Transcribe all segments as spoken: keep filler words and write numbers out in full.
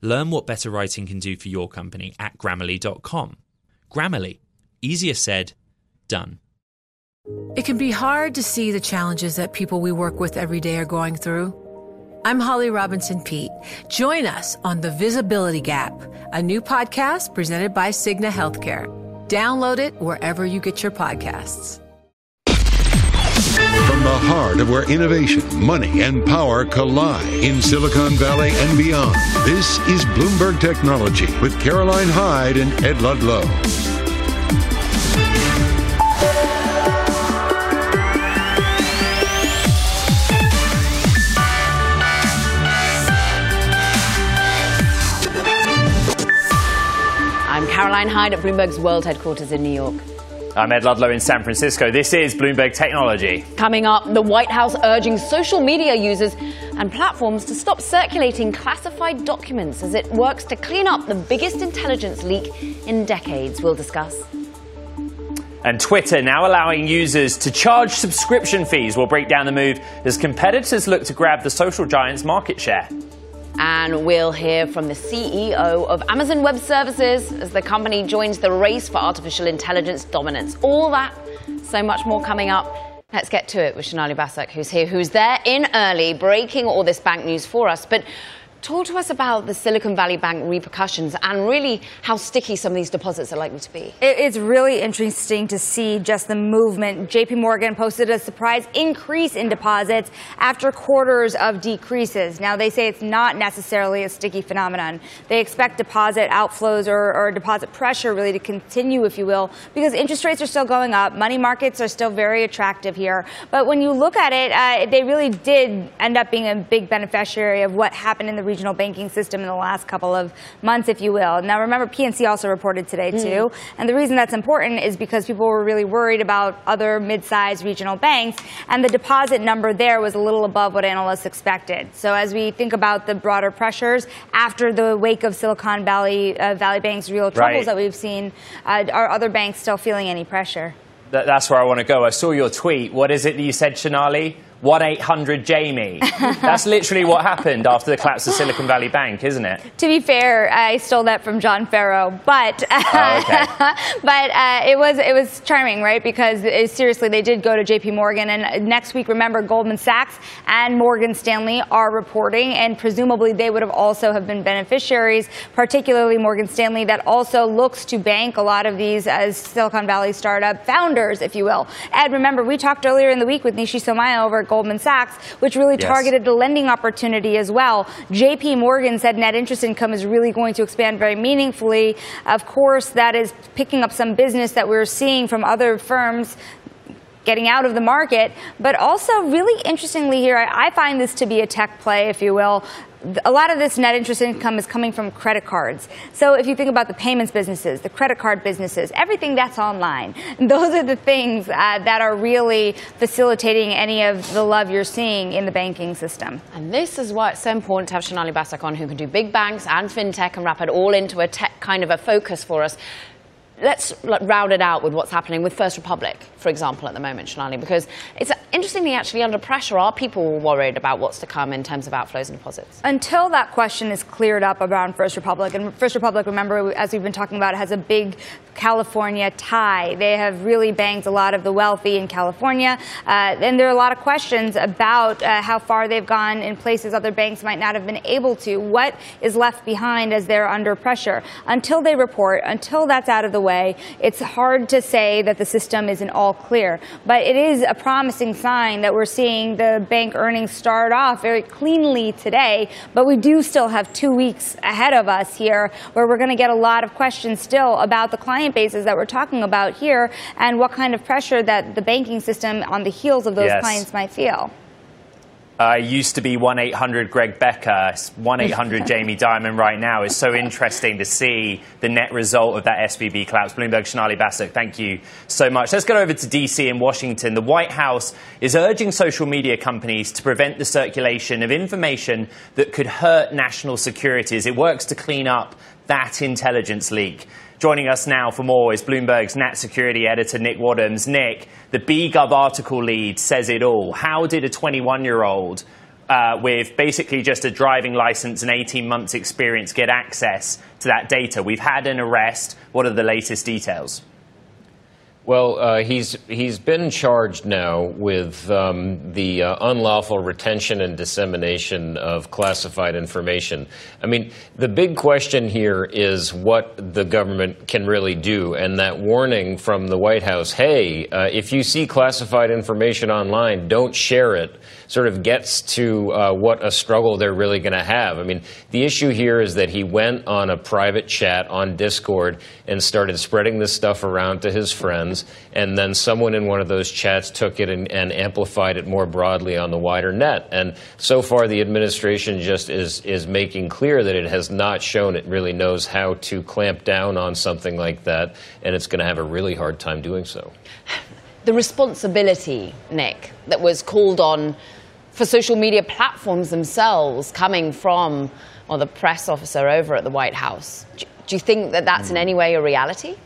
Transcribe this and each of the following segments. Learn what better writing can do for your company at Grammarly dot com. Grammarly. Easier said, done. It can be hard to see the challenges that people we work with every day are going through. I'm Holly Robinson Pete. Join us on The Visibility Gap, a new podcast presented by Cigna Healthcare. Download it wherever you get your podcasts. From the heart of where innovation, money, and power collide in Silicon Valley and beyond, this is Bloomberg Technology with Caroline Hyde and Ed Ludlow. I'm Caroline Hyde at Bloomberg's World Headquarters in New York. I'm Ed Ludlow in San Francisco. This is Bloomberg Technology. Coming up, the White House urging social media users and platforms to stop circulating classified documents as it works to clean up the biggest intelligence leak in decades. We'll discuss. And Twitter now allowing users to charge subscription fees. We'll break down the move as competitors look to grab the social giant's market share. And we'll hear from the C E O of Amazon Web Services as the company joins the race for artificial intelligence dominance. All that, so much more coming up. Let's get to it with Shanali Basak, who's here, who's there in early, breaking all this bank news for us. But talk to us about the Silicon Valley Bank repercussions and really how sticky some of these deposits are likely to be. It's really interesting to see just the movement. J P Morgan posted a surprise increase in deposits after quarters of decreases. Now, they say it's not necessarily a sticky phenomenon. They expect deposit outflows or, or deposit pressure really to continue, if you will, because interest rates are still going up. Money markets are still very attractive here. But when you look at it, uh, they really did end up being a big beneficiary of what happened in the regional banking system in the last couple of months, if you will. Now, remember, P N C also reported today, too. Mm. And the reason that's important is because people were really worried about other mid-sized regional banks. And the deposit number there was a little above what analysts expected. So as we think about the broader pressures after the wake of Silicon Valley, uh, Valley Bank's real troubles right. that we've seen, uh, are other banks still feeling any pressure? Th- that's where I want to go. I saw your tweet. What is it that you said, Shanali? one eight hundred Jamie. That's literally what happened after the collapse of Silicon Valley Bank, isn't it? To be fair, I stole that from John Farrow, but oh, okay. but uh, it was it was charming, right? Because it, seriously, they did go to J P Morgan, and next week, remember, Goldman Sachs and Morgan Stanley are reporting, and presumably they would have also have been beneficiaries, particularly Morgan Stanley, that also looks to bank a lot of these as Silicon Valley startup founders, if you will. Ed, remember, we talked earlier in the week with Nishi Somaya over Goldman Sachs, which really yes. targeted the lending opportunity as well. J P Morgan said net interest income is really going to expand very meaningfully. Of course, that is picking up some business that we're seeing from other firms getting out of the market. But also, really interestingly here, I find this to be a tech play, if you will. A lot of this net interest income is coming from credit cards. So if you think about the payments businesses, the credit card businesses, everything that's online, those are the things uh, that are really facilitating any of the love you're seeing in the banking system. And this is why it's so important to have Shanali Basak on, who can do big banks and fintech and wrap it all into a tech kind of a focus for us. Let's round it out with what's happening with First Republic, for example, at the moment, Shanali, because it's interestingly actually under pressure. Are people worried about what's to come in terms of outflows and deposits? Until that question is cleared up around First Republic, and First Republic, remember, as we've been talking about, has a big California tie. They have really banked a lot of the wealthy in California. Uh, and there are a lot of questions about uh, how far they've gone in places other banks might not have been able to. What is left behind as they're under pressure? Until they report, until that's out of the way, Way. It's hard to say that the system isn't all clear, but it is a promising sign that we're seeing the bank earnings start off very cleanly today, but we do still have two weeks ahead of us here where we're going to get a lot of questions still about the client bases that we're talking about here and what kind of pressure that the banking system on the heels of those yes. clients might feel. Uh, it used to be one eight hundred Greg Becker, one eight hundred Jamie Dimon right now. It's so interesting to see the net result of that S V B collapse. Bloomberg, Shanali Basak, thank you so much. Let's get over to D C and Washington. The White House is urging social media companies to prevent the circulation of information that could hurt national security as it works to clean up that intelligence leak. Joining us now for more is Bloomberg's Nat Security editor, Nick Wadhams. Nick, the B gov article lead says it all. How did a twenty-one-year-old uh, with basically just a driving license and eighteen months experience get access to that data? We've had an arrest. What are the latest details? Well, uh, he's he's been charged now with um, the uh, unlawful retention and dissemination of classified information. I mean, the big question here is what the government can really do. And that warning from the White House, hey, uh, if you see classified information online, don't share it, sort of gets to uh, what a struggle they're really going to have. I mean, the issue here is that he went on a private chat on Discord and started spreading this stuff around to his friends. And then someone in one of those chats took it and, and amplified it more broadly on the wider net. And so far, the administration just is is making clear that it has not shown it really knows how to clamp down on something like that. And it's going to have a really hard time doing so. The responsibility, Nick, that was called on for social media platforms themselves coming from well, the press officer over at the White House. Do, do you think that that's in any way a reality?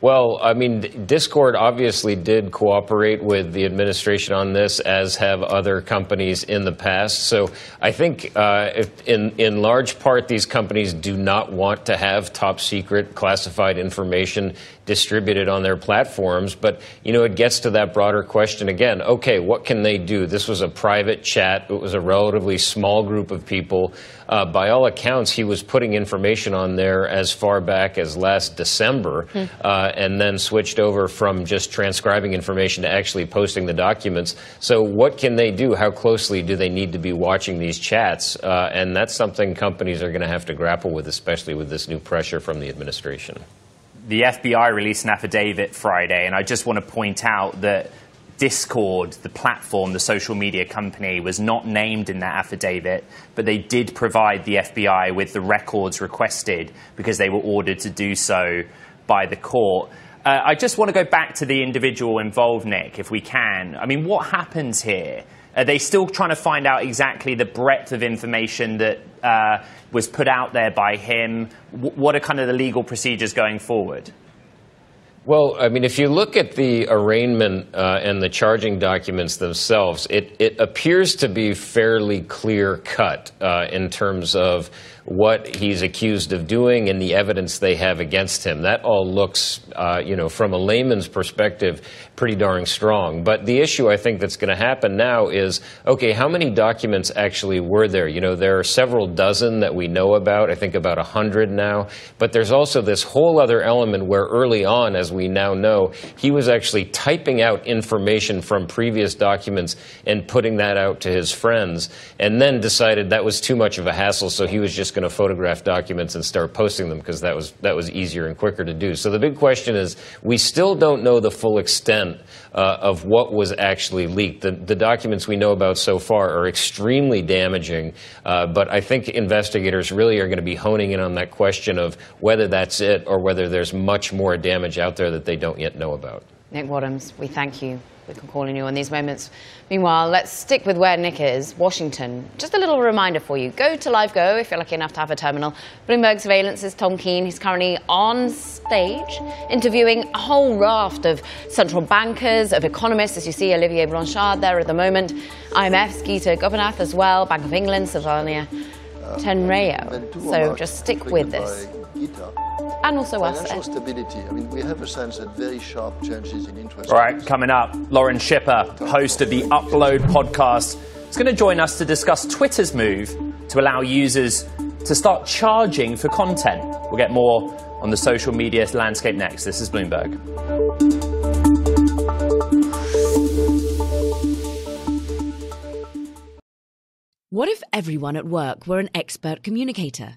Well, I mean, Discord obviously did cooperate with the administration on this, as have other companies in the past. So I think uh, if in, in large part, these companies do not want to have top secret classified information distributed on their platforms. But, you know, it gets to that broader question again. OK, what can they do? This was a private chat. It was a relatively small group of people. Uh, by all accounts, he was putting information on there as far back as last December. Hmm. Uh, and then switched over from just transcribing information to actually posting the documents. So what can they do? How closely do they need to be watching these chats? Uh, and that's something companies are going to have to grapple with, especially with this new pressure from the administration. The F B I released an affidavit Friday, and I just want to point out that Discord, the platform, the social media company, was not named in that affidavit, but they did provide the F B I with the records requested because they were ordered to do so by the court. Uh, I just want to go back to the individual involved, Nick, if we can. I mean, what happens here? Are they still trying to find out exactly the breadth of information that uh, was put out there by him? W- what are kind of the legal procedures going forward? Well, I mean, if you look at the arraignment uh, and the charging documents themselves, it, it appears to be fairly clear-cut uh, in terms of what he's accused of doing and the evidence they have against him. That all looks, uh, you know, from a layman's perspective, pretty darn strong. But the issue I think that's going to happen now is, okay, how many documents actually were there? You know, there are several dozen that we know about, I think about one hundred now. But there's also this whole other element where early on, as we now know, he was actually typing out information from previous documents and putting that out to his friends, and then decided that was too much of a hassle, so he was just going to photograph documents and start posting them because that was that was easier and quicker to do. So the big question is, we still don't know the full extent uh, of what was actually leaked. The, the documents we know about so far are extremely damaging, uh, but I think investigators really are going to be honing in on that question of whether that's it or whether there's much more damage out there that they don't yet know about. Nick Wadhams, we thank you. We can call on you on these moments. Meanwhile, let's stick with where Nick is, Washington. Just a little reminder for you. Go to LiveGo if you're lucky enough to have a terminal. Bloomberg Surveillance's Tom Keene. He's currently on stage interviewing a whole raft of central bankers, of economists, as you see, Olivier Blanchard there at the moment, I M F's Gita Gopinath as well, Bank of England, Silvania Tenreyo. So just stick with this. And also financial us. Stability. I mean, we have a sense that very sharp changes in interest. All right, coming up, Lauren Schipper, host of the Upload podcast, is going to join us to discuss Twitter's move to allow users to start charging for content. We'll get more on the social media landscape next. This is Bloomberg. What if everyone at work were an expert communicator?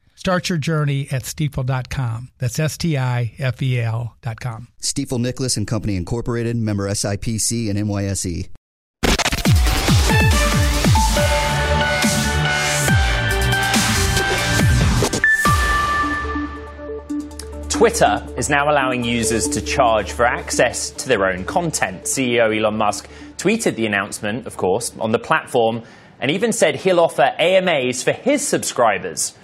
Start your journey at Stifel dot com. That's S T I F E L dot com. Stifel Nicholas and Company Incorporated, member S I P C and N Y S E. Twitter is now allowing users to charge for access to their own content. C E O Elon Musk tweeted the announcement, of course, on the platform, and even said he'll offer A M As for his subscribers.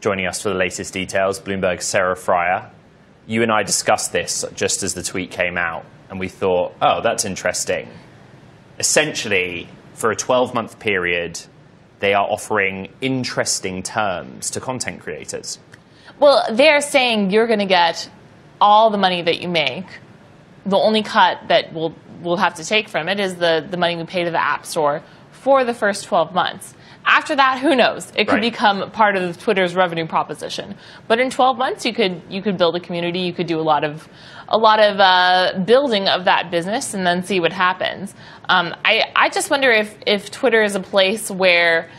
Joining us for the latest details, Bloomberg's Sarah Friar. You and I discussed this just as the tweet came out, and we thought, oh, that's interesting. Essentially, for a twelve-month period, they are offering interesting terms to content creators. Well, they're saying you're going to get all the money that you make. The only cut that we'll, we'll have to take from it is the, the money we pay to the App Store for the first twelve months. After that, who knows? It could right. become part of Twitter's revenue proposition. But in twelve months, you could you could build a community. You could do a lot of a lot of uh, building of that business, and then see what happens. Um, I I just wonder if if Twitter is a place where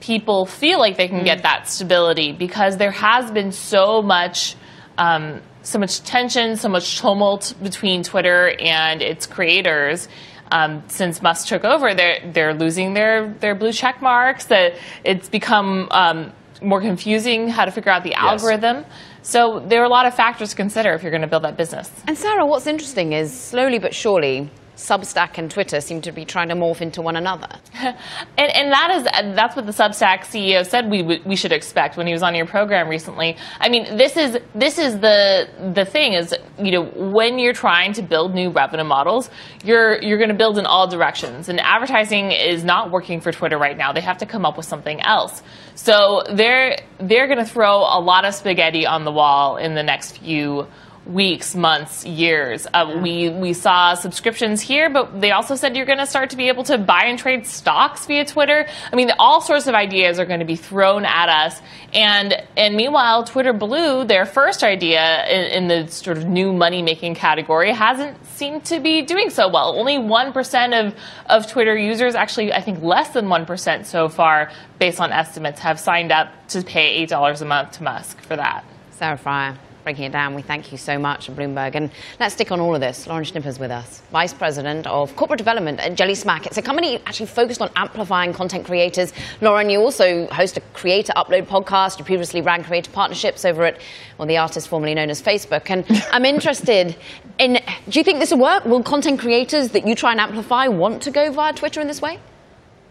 people feel like they can mm. get that stability, because there has been so much um, so much tension, so much tumult between Twitter and its creators. Um, since Musk took over, they're they're losing their, their blue check marks. That it's become um, more confusing how to figure out the yes. algorithm. So there are a lot of factors to consider if you're going to build that business. And Sarah, what's interesting is slowly but surely, Substack and Twitter seem to be trying to morph into one another. and, and that is that's what the Substack C E O said we we should expect when he was on your program recently. I mean, this is this is the the thing is, you know, when you're trying to build new revenue models, you're you're going to build in all directions. And advertising is not working for Twitter right now. They have to come up with something else. So they're they're going to throw a lot of spaghetti on the wall in the next few weeks, months, years. Uh, we we saw subscriptions here, but they also said you're going to start to be able to buy and trade stocks via Twitter. I mean, all sorts of ideas are going to be thrown at us. And and meanwhile, Twitter Blue, their first idea in, in the sort of new money-making category, hasn't seemed to be doing so well. Only one percent of, of Twitter users, actually I think less than one percent so far, based on estimates, have signed up to pay eight dollars a month to Musk for that. Sarah Friar, breaking it down, we thank you so much at Bloomberg. And let's stick on all of this. Lauren Schnipper's with us, Vice President of Corporate Development at Jellysmack. It's a company actually focused on amplifying content creators. Lauren, you also host a Creator Upload podcast. You previously ran Creator Partnerships over at, well, the artist formerly known as Facebook. And I'm interested in, do you think this will work? Will content creators that you try and amplify want to go via Twitter in this way?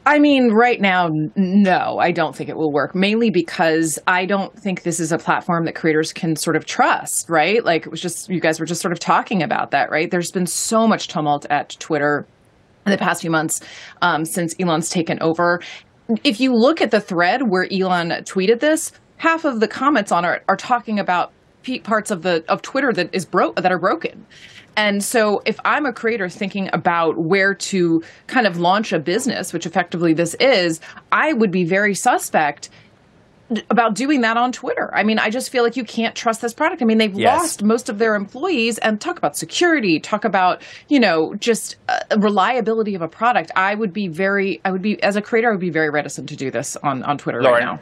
I mean, right now, no, I don't think it will work, mainly because I don't think this is a platform that creators can sort of trust, right? Like, it was just, you guys were just sort of talking about that, right? There's been so much tumult at Twitter in the past few months um, since Elon's taken over. If you look at the thread where Elon tweeted this, half of the comments on it are, are talking about parts of the of Twitter that is bro- that are broken. And so if I'm a creator thinking about where to kind of launch a business, which effectively this is, I would be very suspect about doing that on Twitter. I mean, I just feel like you can't trust this product. I mean, they've yes. lost most of their employees, and talk about security, talk about, you know, just uh, reliability of a product. I would be very, I would be, as a creator, I would be very reticent to do this on, on Twitter Lauren, right now.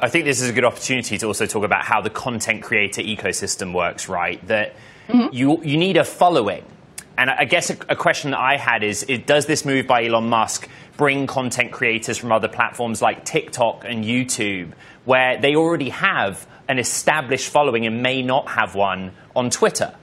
I think this is a good opportunity to also talk about how the content creator ecosystem works, right? That mm-hmm. you you need a following. And I guess a, a question that I had is, is, does this move by Elon Musk bring content creators from other platforms like TikTok and YouTube, where they already have an established following and may not have one on Twitter?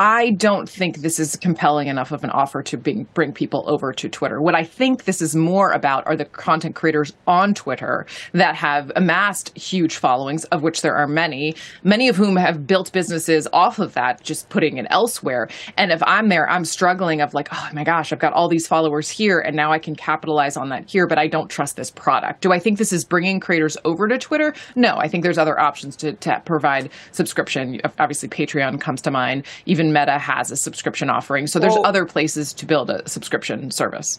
I don't think this is compelling enough of an offer to bring, bring people over to Twitter. What I think this is more about are the content creators on Twitter that have amassed huge followings, of which there are many, many of whom have built businesses off of that, just putting it elsewhere. And if I'm there, I'm struggling of like, oh my gosh, I've got all these followers here, and now I can capitalize on that here, but I don't trust this product. Do I think this is bringing creators over to Twitter? No, I think there's other options to, to provide subscription. Obviously, Patreon comes to mind, even Meta has a subscription offering. So there's well, other places to build a subscription service.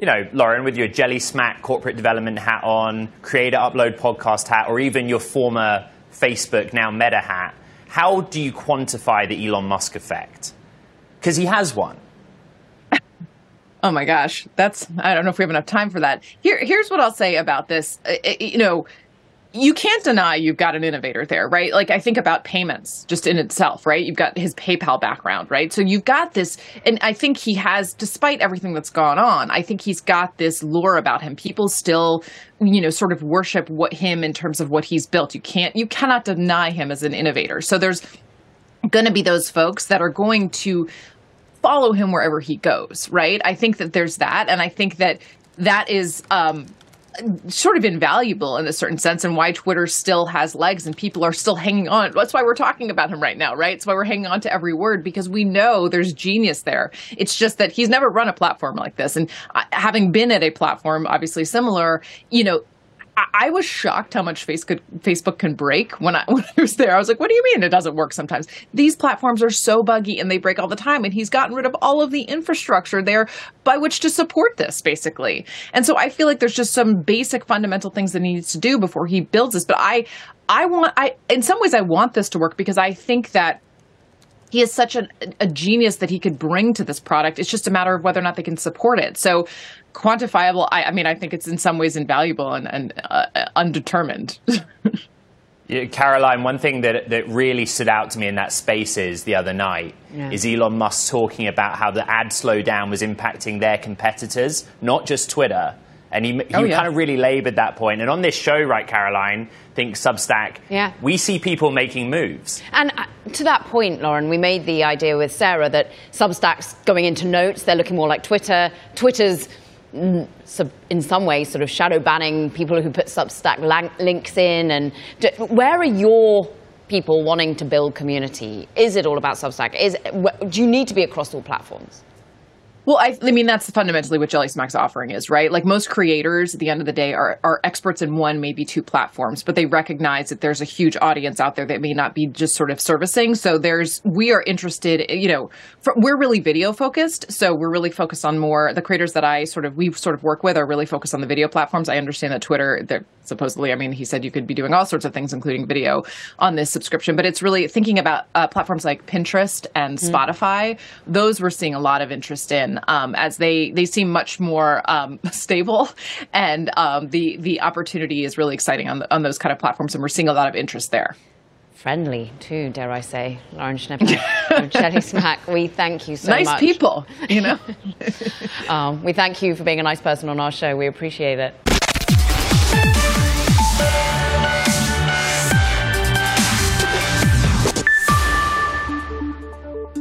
You know, Lauren, with your Jellysmack corporate development hat on, creator upload podcast hat, or even your former Facebook, now Meta hat, how do you quantify the Elon Musk effect? Because he has one. Oh my gosh, that's, I don't know if we have enough time for that. Here, here's what I'll say about this. It, you know, you can't deny you've got an innovator there, right? Like I think about payments just in itself, right? You've got his PayPal background, right? So you've got this, and I think he has, despite everything that's gone on, I think he's got this lore about him. People still, you know, sort of worship what him in terms of what he's built. You can't, you cannot deny him as an innovator. So there's going to be those folks that are going to follow him wherever he goes, right? I think that there's that. And I think that that is, um, sort of invaluable in a certain sense, and why Twitter still has legs and people are still hanging on. That's why we're talking about him right now, right? It's why we're hanging on to every word, because we know there's genius there. It's just that he's never run a platform like this. And having been at a platform, obviously similar, you know, I was shocked how much Facebook can break when I, when I was there. I was like, what do you mean it doesn't work sometimes? These platforms are so buggy and they break all the time. And he's gotten rid of all of the infrastructure there by which to support this, basically. And so I feel like there's just some basic fundamental things that he needs to do before he builds this. But I, I want, I, in some ways I want this to work, because I think that he is such an, a genius that he could bring to this product. It's just a matter of whether or not they can support it. So quantifiable, I, I mean, I think it's in some ways invaluable and, and uh, undetermined. Yeah, Caroline, one thing that, that really stood out to me in that Spaces the other night yeah. is Elon Musk talking about how the ad slowdown was impacting their competitors, not just Twitter. And he, he oh, yeah. kind of really labored that point. And on this show, right, Caroline, think Substack, yeah. we see people making moves. And to that point, Lauren, we made the idea with Sarah that Substack's going into notes. They're looking more like Twitter. Twitter's, in some ways, sort of shadow banning people who put Substack links in. And where are your people wanting to build community? Is it all about Substack? Is, do you need to be across all platforms? Well, I, I mean, that's fundamentally what Jellysmack's offering is, right? Like most creators at the end of the day are, are experts in one, maybe two platforms, but they recognize that there's a huge audience out there that may not be just sort of servicing. So there's, we are interested, you know, for, we're really video focused. So we're really focused on more, the creators that I sort of, we sort of work with are really focused on the video platforms. I understand that Twitter, they're supposedly, I mean, he said you could be doing all sorts of things, including video on this subscription, but it's really thinking about uh, platforms like Pinterest and mm. Spotify. Those we're seeing a lot of interest in. Um, as they, they seem much more um, stable, and um, the the opportunity is really exciting on the, on those kind of platforms, and we're seeing a lot of interest there. Friendly too, dare I say, Lauren Schnepper from Jellysmack. We thank you so nice much. Nice people, you know. um, we thank you for being a nice person on our show. We appreciate it.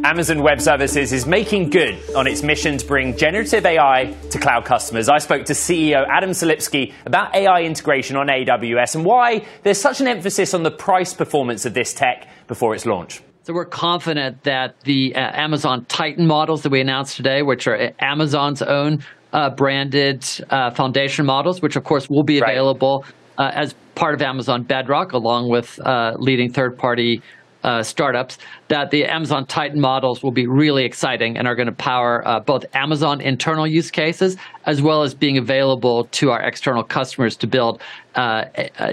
Amazon Web Services is making good on its mission to bring generative A I to cloud customers. I spoke to C E O Adam Salipsky about A I integration on A W S and why there's such an emphasis on the price performance of this tech before its launch. So we're confident that the uh, Amazon Titan models that we announced today, which are Amazon's own uh, branded uh, foundation models, which of course will be available right. uh, as part of Amazon Bedrock, along with uh, leading third-party uh, startups, that the Amazon Titan models will be really exciting and are going to power uh, both Amazon internal use cases as well as being available to our external customers to build uh,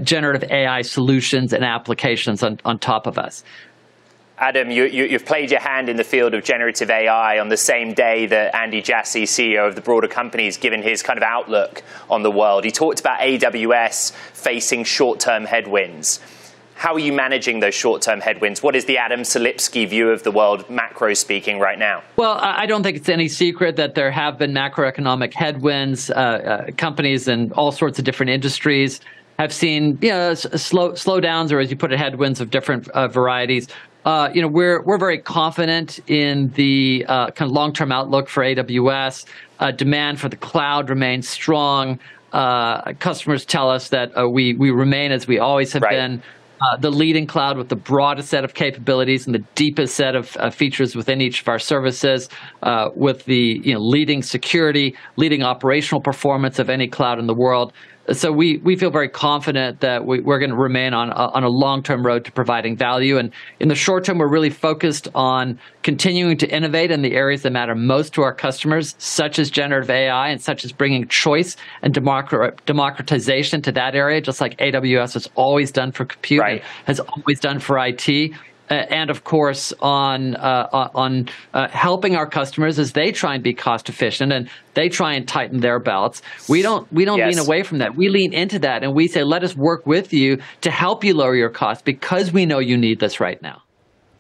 generative A I solutions and applications on, on top of us. Adam, you, you, you've played your hand in the field of generative A I on the same day that Andy Jassy, C E O of the broader company, has given his kind of outlook on the world. He talked about A W S facing short-term headwinds. How are you managing those short-term headwinds? What is the Adam Salipsky view of the world, macro speaking, right now? Well, I don't think it's any secret that there have been macroeconomic headwinds. Uh, uh, companies in all sorts of different industries have seen you know, slow slowdowns, or as you put it, headwinds of different uh, varieties. Uh, you know, we're we're very confident in the uh, kind of long-term outlook for A W S. Uh, demand for the cloud remains strong. Uh, customers tell us that uh, we we remain, as we always have right. been, uh, the leading cloud with the broadest set of capabilities and the deepest set of uh, features within each of our services, uh, with the you know leading security, leading operational performance of any cloud in the world. So we, we feel very confident that we, we're going to remain on, on a long-term road to providing value. And in the short term, we're really focused on continuing to innovate in the areas that matter most to our customers, such as generative A I and such as bringing choice and democratization to that area, just like A W S has always done for compute, right. has always done for I T. Uh, and of course, on uh, on uh, helping our customers as they try and be cost efficient and they try and tighten their belts. We don't we don't yes. lean away from that. We lean into that, and we say, let us work with you to help you lower your costs because we know you need this right now.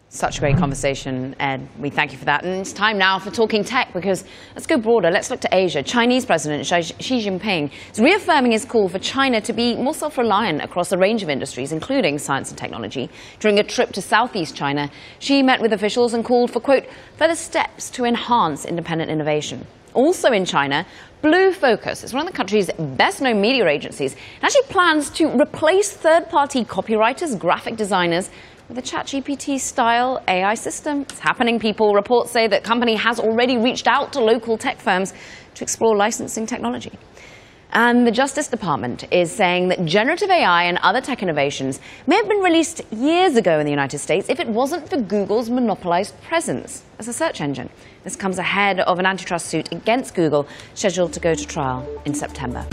Such a great conversation, Ed. We thank you for that. And it's time now for Talking Tech, because let's go broader. Let's look to Asia. Chinese President Xi Jinping is reaffirming his call for China to be more self-reliant across a range of industries, including science and technology. During a trip to Southeast China, Xi met with officials and called for, quote, further steps to enhance independent innovation. Also in China, Blue Focus is one of the country's best-known media agencies. It actually plans to replace third-party copywriters, graphic designers, with a ChatGPT-style A I system. It's happening, people. Reports say that company has already reached out to local tech firms to explore licensing technology. And the Justice Department is saying that generative A I and other tech innovations may have been released years ago in the United States if it wasn't for Google's monopolized presence as a search engine. This comes ahead of an antitrust suit against Google, scheduled to go to trial in September.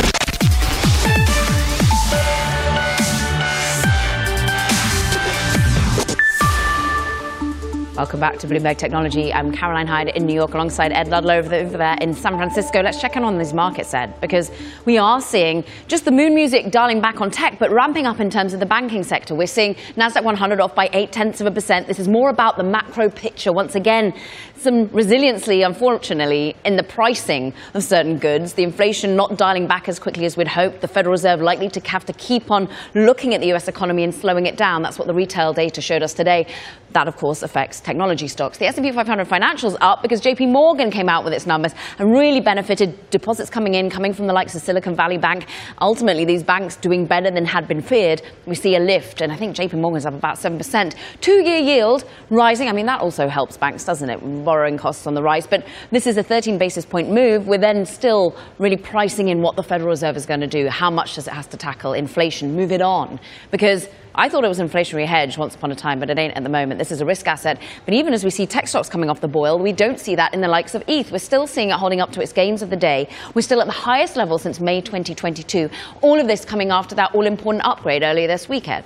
Welcome back to Bloomberg Technology. I'm Caroline Hyde in New York alongside Ed Ludlow over there in San Francisco. Let's check in on these markets, Ed, because we are seeing just the moon music dialing back on tech, but ramping up in terms of the banking sector. We're seeing NASDAQ one hundred off by eight tenths of a percent. This is more about the macro picture. Once again, some resiliency, unfortunately, in the pricing of certain goods. The inflation not dialing back as quickly as we'd hoped. The Federal Reserve likely to have to keep on looking at the U S economy and slowing it down. That's what the retail data showed us today. That, of course, affects technology stocks. The S and P five hundred financials up because J P Morgan came out with its numbers and really benefited. Deposits coming in, coming from the likes of Silicon Valley Bank. Ultimately, these banks doing better than had been feared. We see a lift, and I think J P Morgan's up about seven percent. Two-year yield rising. I mean, that also helps banks, doesn't it? Borrowing costs on the rise. But this is a thirteen basis point move. We're then still really pricing in what the Federal Reserve is going to do. How much does it have to tackle inflation? Move it on. Because I thought it was an inflationary hedge once upon a time, but it ain't at the moment. This is a risk asset. But even as we see tech stocks coming off the boil, we don't see that in the likes of E T H. We're still seeing it holding up to its gains of the day. We're still at the highest level since May twenty twenty-two. All of this coming after that all-important upgrade earlier this weekend.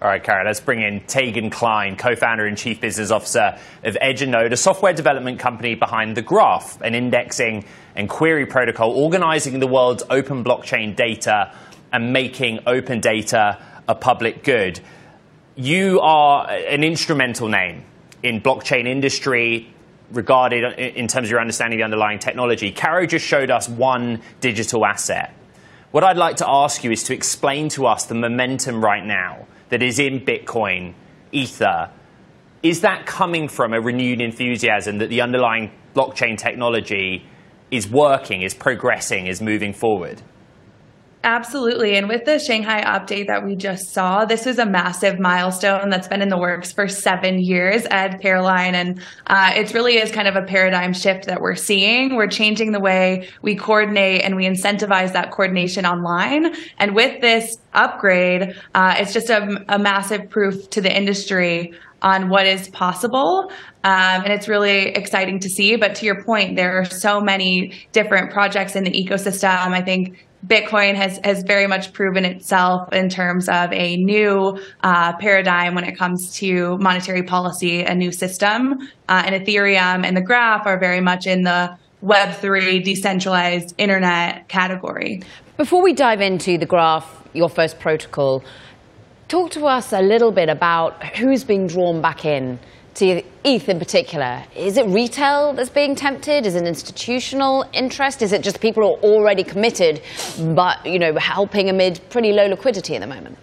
All right, Cara, let's bring in Tegan Klein, co-founder and chief business officer of Edge and Node, a software development company behind The Graph, an indexing and query protocol organizing the world's open blockchain data and making open data a public good. You are an instrumental name in blockchain industry, regarded in terms of your understanding of the underlying technology. Caro just showed us one digital asset. What I'd like to ask you is to explain to us the momentum right now that is in Bitcoin, Ether. Is that coming from a renewed enthusiasm that the underlying blockchain technology is working, is progressing, is moving forward? Absolutely. And with the Shanghai update that we just saw, this was a massive milestone that's been in the works for seven years at Caroline. And uh, it really is kind of a paradigm shift that we're seeing. We're changing the way we coordinate and we incentivize that coordination online. And with this upgrade, uh, it's just a, a massive proof to the industry on what is possible. Um, and it's really exciting to see. But to your point, there are so many different projects in the ecosystem. I think Bitcoin has, has very much proven itself in terms of a new uh, paradigm when it comes to monetary policy, a new system. Uh, and Ethereum and the Graph are very much in the Web three decentralized internet category. Before we dive into the Graph, your first protocol, talk to us a little bit about who's being drawn back in to E T H in particular. Is it retail that's being tempted? Is it institutional interest? Is it just people who are already committed, but you know, helping amid pretty low liquidity at the moment?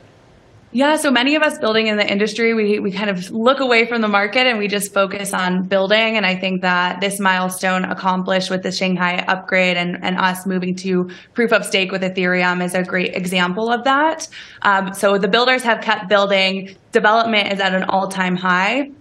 Yeah, so many of us building in the industry, we we kind of look away from the market and we just focus on building. And I think that this milestone accomplished with the Shanghai upgrade and, and us moving to proof of stake with Ethereum is a great example of that. Um, so the builders have kept building. Development is at an all-time high.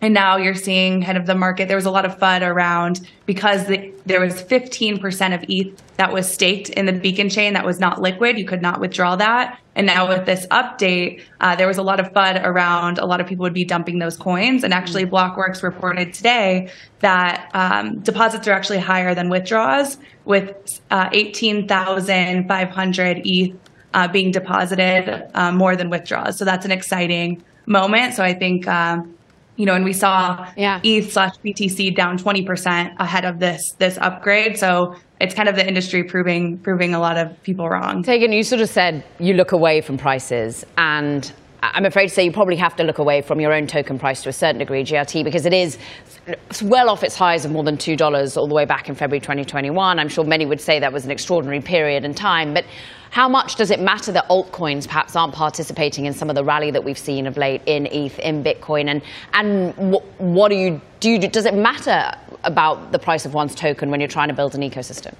And now you're seeing kind of the market. There was a lot of FUD around because the, there was fifteen percent of E T H that was staked in the Beacon chain that was not liquid. You could not withdraw that. And now with this update, uh, there was a lot of FUD around. A lot of people would be dumping those coins. And actually, Blockworks reported today that um, deposits are actually higher than withdrawals, with uh, eighteen thousand five hundred E T H uh, being deposited uh, more than withdrawals. So that's an exciting moment. So I think... Um, You know, and we saw yeah. E T H slash B T C down twenty percent ahead of this this upgrade. So it's kind of the industry proving proving a lot of people wrong. Tegan, you sort of said you look away from prices, and I'm afraid to say you probably have to look away from your own token price to a certain degree, G R T, because it is well off its highs of more than two dollars all the way back in February twenty twenty-one. I'm sure many would say that was an extraordinary period in time. But how much does it matter that altcoins perhaps aren't participating in some of the rally that we've seen of late in E T H, in Bitcoin? And, and what, what do you do? Does it matter about the price of one's token when you're trying to build an ecosystem?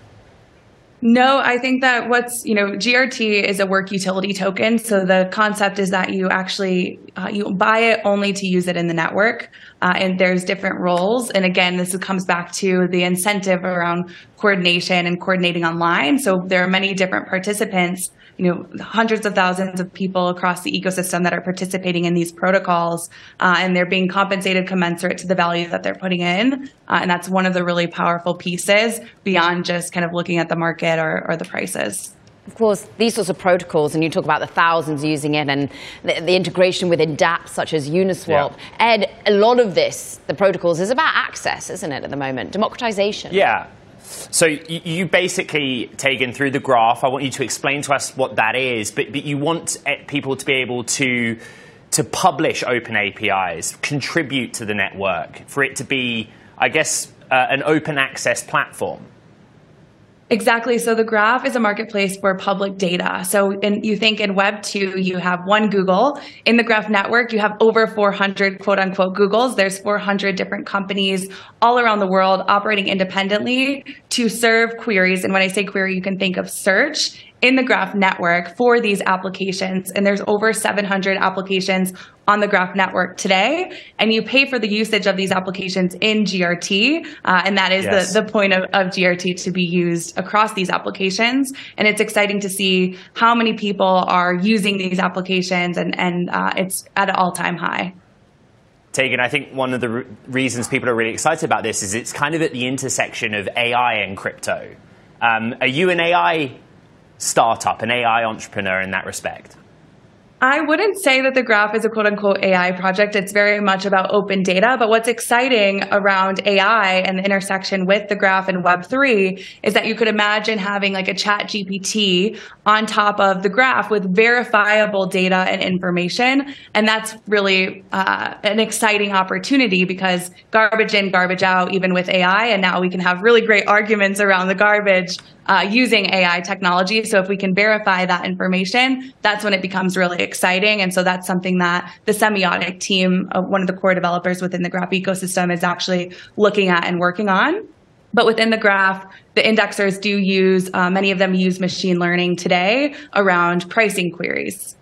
No, I think that what's, you know, G R T is a work utility token. So the concept is that you actually, uh, you buy it only to use it in the network. Uh, and there's different roles. And again, this comes back to the incentive around coordination and coordinating online. So there are many different participants, you know, hundreds of thousands of people across the ecosystem that are participating in these protocols. Uh, and they're being compensated commensurate to the value that they're putting in. Uh, and that's one of the really powerful pieces beyond just kind of looking at the market. Or, or the prices. Of course, these sorts of protocols, and you talk about the thousands using it and the, the integration within dApps such as Uniswap. Yeah. Ed, a lot of this, the protocols, is about access, isn't it, at the moment? Democratization. Yeah. So you, you basically, Tegan, through the Graph, I want you to explain to us what that is, but, but you want people to be able to, to publish open A P Is, contribute to the network, for it to be, I guess, uh, an open access platform. Exactly. So the Graph is a marketplace for public data. So in, you think in Web two, you have one Google. In the Graph network, you have over four hundred quote unquote Googles. There's four hundred different companies all around the world operating independently to serve queries. And when I say query, you can think of search in the Graph network for these applications. And there's over seven hundred applications on the Graph network today. And you pay for the usage of these applications in G R T. Uh, and that is yes. the, the point of, of G R T to be used across these applications. And it's exciting to see how many people are using these applications. And, and uh, it's at an all-time high. Tegan, I think one of the re- reasons people are really excited about this is it's kind of at the intersection of A I and crypto. Um, are you an A I startup, an A I entrepreneur in that respect? I wouldn't say that the Graph is a quote-unquote A I project. It's very much about open data. But what's exciting around A I and the intersection with the Graph and Web three is that you could imagine having like a Chat G P T on top of the Graph with verifiable data and information. And that's really uh, an exciting opportunity because garbage in, garbage out, even with A I. And now we can have really great arguments around the garbage Uh, using A I technology. So if we can verify that information, that's when it becomes really exciting. And so that's something that the Semiotic team, uh, one of the core developers within the Graph ecosystem, is actually looking at and working on. But within the graph, the indexers do use, uh, many of them use machine learning today around pricing queries.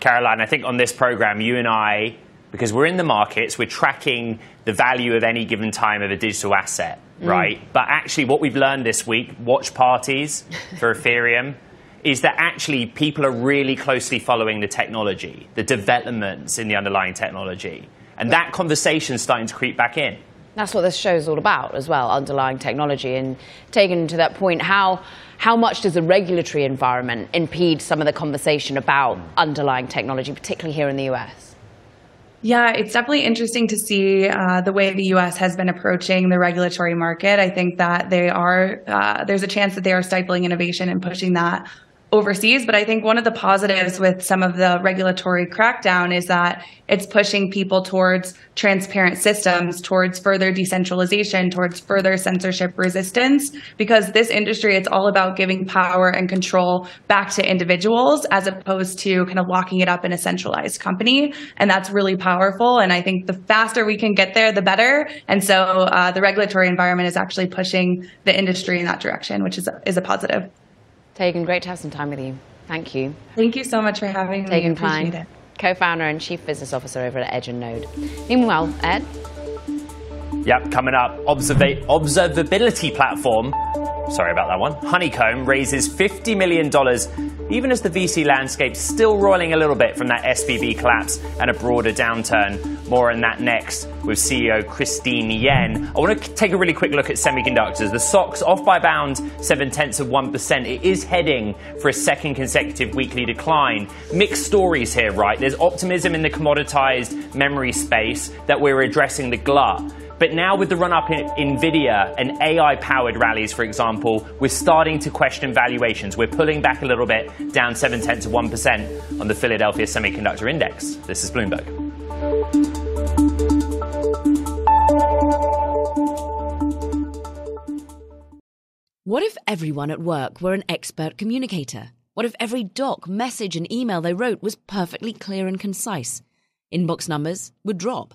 Caroline, I think on this program, you and I, because we're in the markets, we're tracking the value of any given time of a digital asset, mm. right? But actually what we've learned this week, watch parties for Ethereum, is that actually people are really closely following the technology, the developments in the underlying technology. And that conversation is starting to creep back in. That's what this show is all about as well, underlying technology. And taken to that point, how, how much does the regulatory environment impede some of the conversation about underlying technology, particularly here in the U S? Yeah, it's definitely interesting to see uh, the way the U S has been approaching the regulatory market. I think that they are, uh, there's a chance that they are stifling innovation and pushing that overseas. But I think one of the positives with some of the regulatory crackdown is that it's pushing people towards transparent systems, towards further decentralization, towards further censorship resistance, because this industry, it's all about giving power and control back to individuals as opposed to kind of locking it up in a centralized company. And that's really powerful. And I think the faster we can get there, the better. And so uh, the regulatory environment is actually pushing the industry in that direction, which is, is a positive. Tegan, great to have some time with you. Thank you. Thank you so much for having me. Tegan Klein, co-founder and chief business officer over at Edge and Node. Meanwhile, Ed? Yep, coming up, observa- observability platform, sorry about that one, Honeycomb raises fifty million dollars, even as the V C landscape's still roiling a little bit from that S V B collapse and a broader downturn. More on that next with C E O Christine Yen. I want to take a really quick look at semiconductors. The S O X off by bound seven tenths of one percent. It is heading for a second consecutive weekly decline. Mixed stories here, right? There's optimism in the commoditized memory space that we're addressing the glut. But now with the run-up in NVIDIA and A I-powered rallies, for example, we're starting to question valuations. We're pulling back a little bit, down seven tenths of one percent on the Philadelphia Semiconductor Index. This is Bloomberg. What if everyone at work were an expert communicator? What if every doc, message, and email they wrote was perfectly clear and concise? Inbox numbers would drop.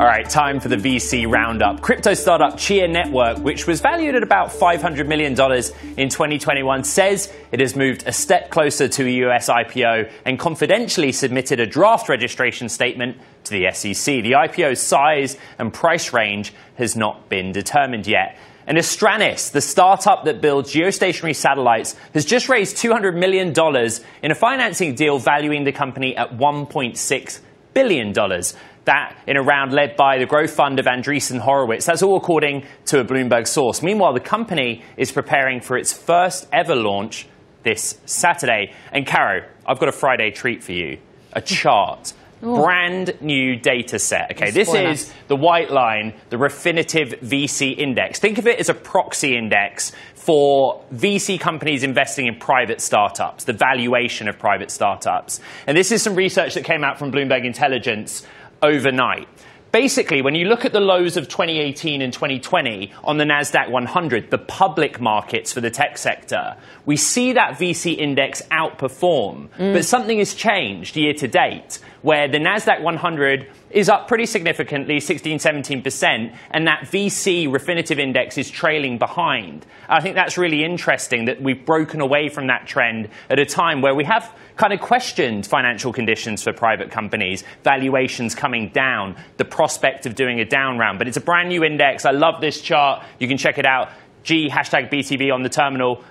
All right, time for the V C roundup. Crypto startup Chia Network, which was valued at about five hundred million dollars in twenty twenty-one, says it has moved a step closer to a U S I P O and confidentially submitted a draft registration statement to the S E C. The I P O's size and price range has not been determined yet. And Astranis, the startup that builds geostationary satellites, has just raised two hundred million dollars in a financing deal valuing the company at one point six billion dollars. that in a round led by the growth fund of Andreessen Horowitz. That's all according to a Bloomberg source. Meanwhile, the company is preparing for its first ever launch this Saturday. And Caro, I've got a Friday treat for you, a chart. Ooh. Brand new data set. Okay, this is the white line, the Refinitiv V C Index. Think of it as a proxy index for V C companies investing in private startups, the valuation of private startups. And this is some research that came out from Bloomberg Intelligence overnight. Basically, when you look at the lows of twenty eighteen and twenty twenty on the NASDAQ one hundred, the public markets for the tech sector, we see that V C index outperform. Mm. But something has changed year to date, where the NASDAQ one hundred is up pretty significantly, sixteen, seventeen percent, and that V C Refinitiv index is trailing behind. I think that's really interesting that we've broken away from that trend at a time where we have kind of questioned financial conditions for private companies, valuations coming down, the prospect of doing a down round. But it's a brand new index. I love this chart. You can check it out. G, hashtag B T B on the terminal,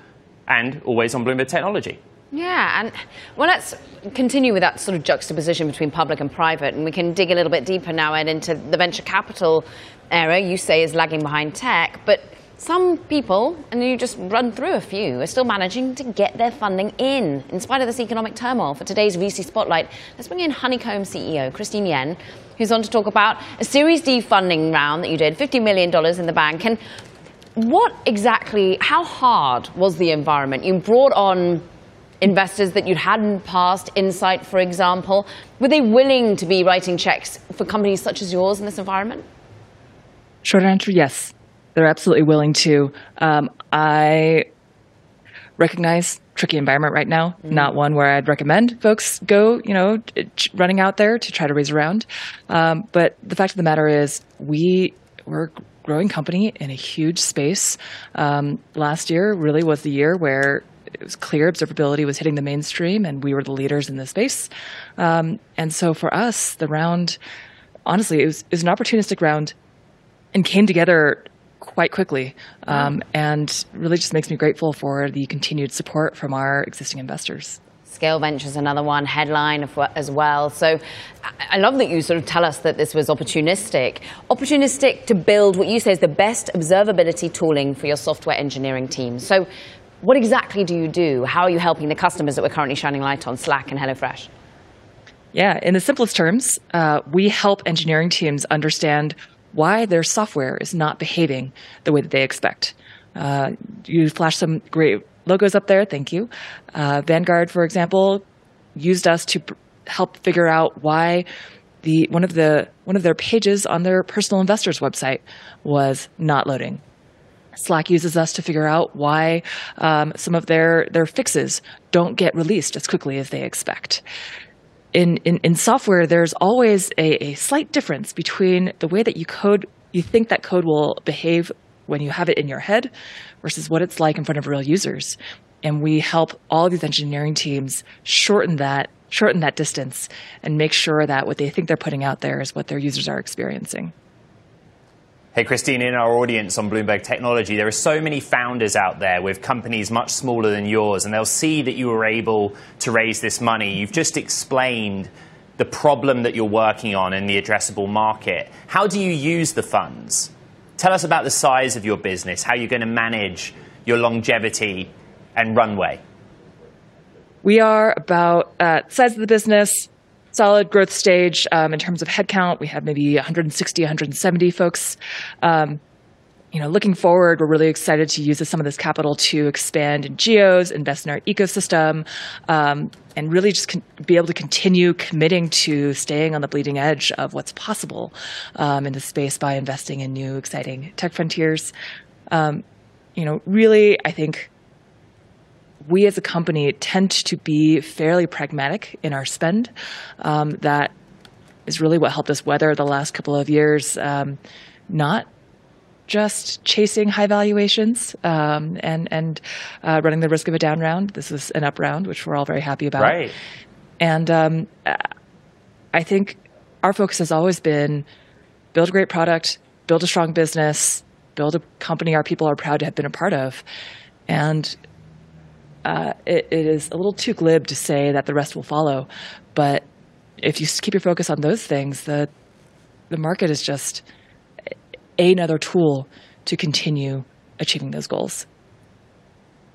and always on Bloomberg Technology. Yeah, and well, let's continue with that sort of juxtaposition between public and private, and we can dig a little bit deeper now, Ed, into the venture capital era you say is lagging behind tech, but some people, and you just run through a few, are still managing to get their funding in, in spite of this economic turmoil. For today's V C Spotlight, let's bring in Honeycomb C E O Christine Yen, who's on to talk about a Series D funding round that you did, fifty million dollars in the bank, and what exactly, how hard was the environment? You brought on investors that you hadn't passed, Insight, for example. Were they willing to be writing checks for companies such as yours in this environment? Short answer, yes. They're absolutely willing to. Um, I recognize tricky environment right now, mm. not one where I'd recommend folks go, you know, running out there to try to raise a round. Um, but the fact of the matter is we were a growing company in a huge space. Um, last year really was the year where it was clear observability was hitting the mainstream, and we were the leaders in the space. Um, and so for us, the round, honestly, it was, it was an opportunistic round and came together quite quickly, um, wow. and really just makes me grateful for the continued support from our existing investors. Scale Ventures, another one, headline as well. So I love that you sort of tell us that this was opportunistic. Opportunistic to build what you say is the best observability tooling for your software engineering team. So what exactly do you do? How are you helping the customers that we're currently shining light on, Slack and HelloFresh? Yeah, in the simplest terms, uh, we help engineering teams understand why their software is not behaving the way that they expect. Uh, you flash some great logos up there, thank you. Uh, Vanguard, for example, used us to pr- help figure out why the one of the one of their pages on their personal investors website was not loading. Slack uses us to figure out why um, some of their, their fixes don't get released as quickly as they expect. In, in, in software, there's always a, a slight difference between the way that you code, you think that code will behave when you have it in your head versus what it's like in front of real users. And we help all these engineering teams shorten that, shorten that distance and make sure that what they think they're putting out there is what their users are experiencing. Hey, Christine, in our audience on Bloomberg Technology, there are so many founders out there with companies much smaller than yours, and they'll see that you were able to raise this money. You've just explained the problem that you're working on in the addressable market. How do you use the funds? Tell us about the size of your business, how you're going to manage your longevity and runway. We are about uh, size of the business, solid growth stage. Um, in terms of headcount, we have maybe one hundred sixty, one hundred seventy folks. Um, you know, looking forward, we're really excited to use some of this capital to expand in geos, invest in our ecosystem, um, and really just con- be able to continue committing to staying on the bleeding edge of what's possible um, in the space by investing in new, exciting tech frontiers. Um, you know, really, I think we as a company tend to be fairly pragmatic in our spend. Um, that is really what helped us weather the last couple of years, um, not just chasing high valuations um, and, and uh, running the risk of a down round. This is an up round, which we're all very happy about. Right. And um, I think our focus has always been build a great product, build a strong business, build a company our people are proud to have been a part of. And Uh, it, it is a little too glib to say that the rest will follow, but if you keep your focus on those things, the the market is just another tool to continue achieving those goals.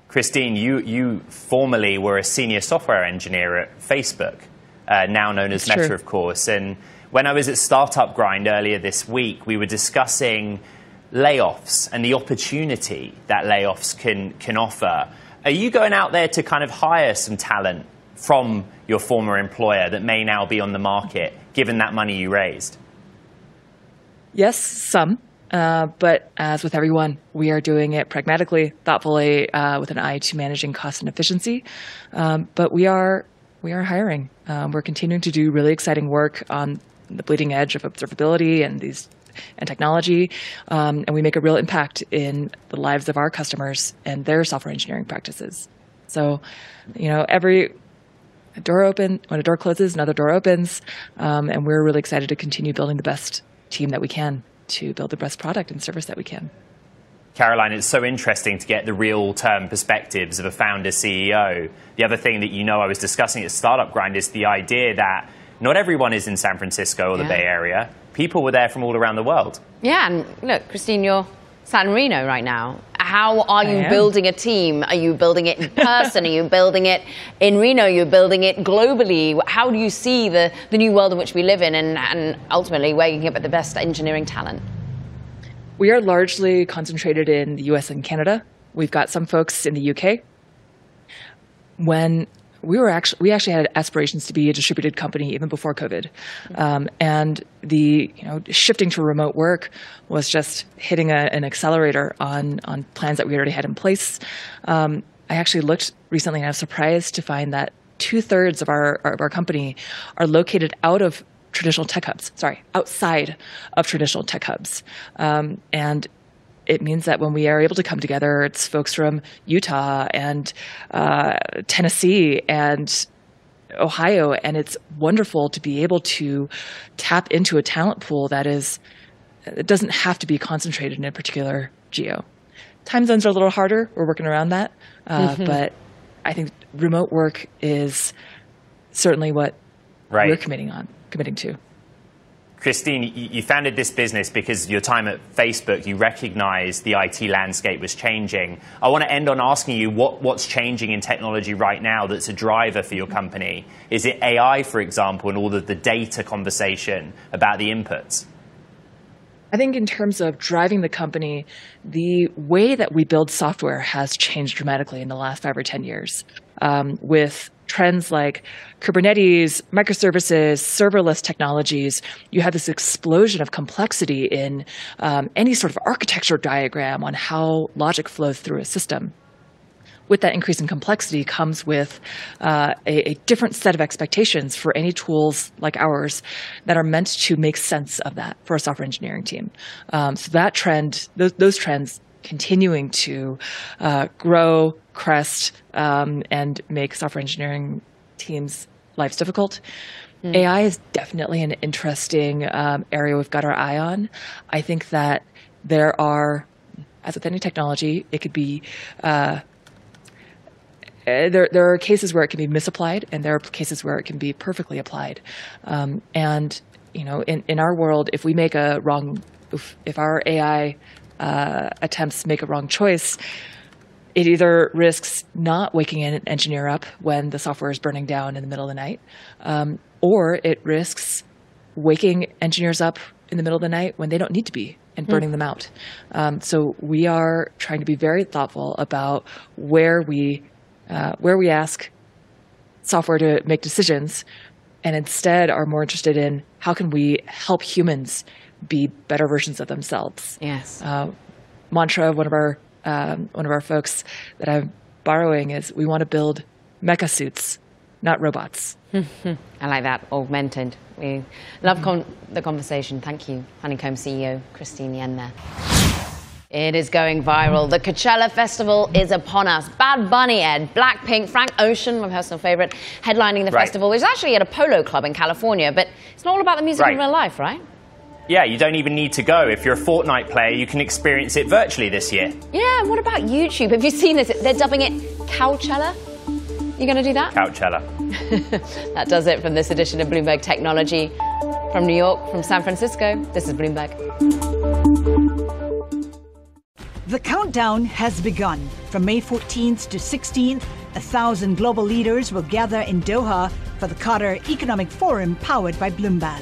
Christine, you, you formerly were a senior software engineer at Facebook, uh, now known as Meta, of course. And when I was at Startup Grind earlier this week, we were discussing layoffs and the opportunity that layoffs can, can offer. Are you going out there to kind of hire some talent from your former employer that may now be on the market, given that money you raised? Yes, some. Uh, but as with everyone, we are doing it pragmatically, thoughtfully, uh, with an eye to managing cost and efficiency. Um, but we are we are hiring. Um, we're continuing to do really exciting work on the bleeding edge of observability and these and technology, um, and we make a real impact in the lives of our customers and their software engineering practices. So, you know, every door open when a door closes, another door opens, um, and we're really excited to continue building the best team that we can, to build the best product and service that we can. Caroline, it's so interesting to get the real-term perspectives of a founder C E O. The other thing that, you know, I was discussing at Startup Grind is the idea that not everyone is in San Francisco or the yeah. Bay Area. People were there from all around the world. Yeah, and look, Christine, you're San Reno right now. How are you building a team? Are you building it in person? Are you building it in Reno? You're building it globally. How do you see the, the new world in which we live in, and, and ultimately where you can get the best engineering talent? We are largely concentrated in the U S and Canada. We've got some folks in the U K. When we were actually, we actually had aspirations to be a distributed company even before COVID. Um, and the you know, shifting to remote work was just hitting a, an accelerator on, on plans that we already had in place. Um, I actually looked recently and I was surprised to find that two thirds of our, of our company are located out of traditional tech hubs, sorry, outside of traditional tech hubs. Um, and it means that when we are able to come together, it's folks from Utah and uh, Tennessee and Ohio, and it's wonderful to be able to tap into a talent pool that is, it doesn't have to be concentrated in a particular geo. Time zones are a little harder. We're working around that. Uh, mm-hmm. But I think remote work is certainly what right. we're committing on, committing to. Christine, you founded this business because your time at Facebook, you recognized the I T landscape was changing. I want to end on asking you what, what's changing in technology right now that's a driver for your company. Is it A I, for example, and all of the data conversation about the inputs? I think in terms of driving the company, the way that we build software has changed dramatically in the last five or ten years, um, with trends like Kubernetes, microservices, serverless technologies. You have this explosion of complexity in um, any sort of architecture diagram on how logic flows through a system. With that increase in complexity comes with uh, a, a different set of expectations for any tools like ours that are meant to make sense of that for a software engineering team. Um, so that trend, those, those trends continuing to uh, grow, crest, um, and make software engineering teams' lives difficult. Mm. A I is definitely an interesting um, area we've got our eye on. I think that there are, as with any technology, it could be... Uh, There, there are cases where it can be misapplied, and there are cases where it can be perfectly applied. Um, and, you know, in, in our world, if we make a wrong, if, if our A I uh, attempts make a wrong choice, it either risks not waking an engineer up when the software is burning down in the middle of the night, um, or it risks waking engineers up in the middle of the night when they don't need to be and burning mm. them out. Um, so we are trying to be very thoughtful about where we Uh, where we ask software to make decisions, and instead are more interested in how can we help humans be better versions of themselves. Yes. Uh, mantra of one of our um, one of our folks that I'm borrowing is, we want to build mecha suits, not robots. I like that, augmented. We love con the conversation. Thank you, Honeycomb C E O Christine Yen there. It is going viral. The Coachella Festival is upon us. Bad Bunny, Ed, Blackpink, Frank Ocean, my personal favorite, headlining the right. festival, which is actually at a polo club in California, but it's not all about the music right. in real life, right? Yeah, you don't even need to go. If you're a Fortnite player, you can experience it virtually this year. Yeah, and what about YouTube? Have you seen this? They're dubbing it Couchella. You going to do that? Couchella. That does it from this edition of Bloomberg Technology. From New York, from San Francisco, this is Bloomberg. The countdown has begun. From May fourteenth to sixteenth, a thousand global leaders will gather in Doha for the Qatar Economic Forum powered by Bloomberg.